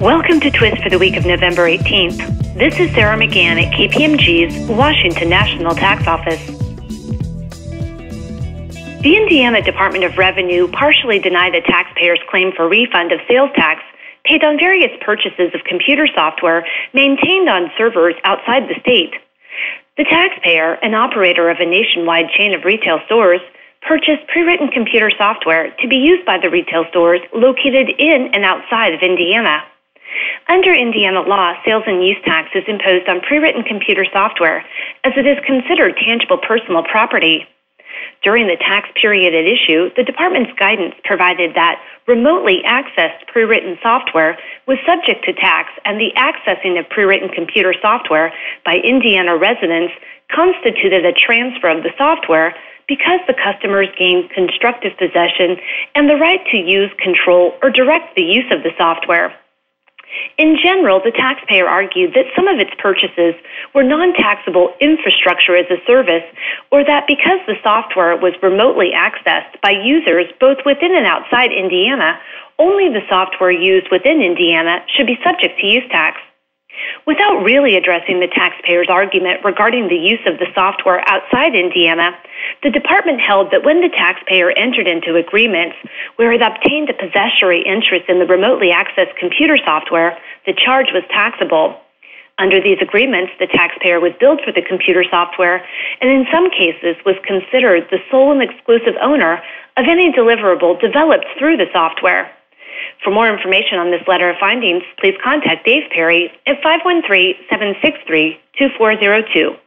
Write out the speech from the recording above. Welcome to TWIST for the week of November 18th. This is Sarah McGann at KPMG's Washington National Tax Office. The Indiana Department of Revenue partially denied a taxpayer's claim for refund of sales tax paid on various purchases of computer software maintained on servers outside the state. The taxpayer, an operator of a nationwide chain of retail stores, purchased pre-written computer software to be used by the retail stores located in and outside of Indiana. Under Indiana law, sales and use tax is imposed on pre-written computer software, as it is considered tangible personal property. During the tax period at issue, the department's guidance provided that remotely accessed pre-written software was subject to tax, and the accessing of pre-written computer software by Indiana residents constituted a transfer of the software because the customers gained constructive possession and the right to use, control, or direct the use of the software. In general, the taxpayer argued that some of its purchases were non-taxable infrastructure as a service, or that because the software was remotely accessed by users both within and outside Indiana, only the software used within Indiana should be subject to use tax. Without really addressing the taxpayer's argument regarding the use of the software outside Indiana, the department held that when the taxpayer entered into agreements where it obtained a possessory interest in the remotely accessed computer software, the charge was taxable. Under these agreements, the taxpayer was billed for the computer software and in some cases was considered the sole and exclusive owner of any deliverable developed through the software. For more information on this letter of findings, please contact Dave Perry at 513-763-2402.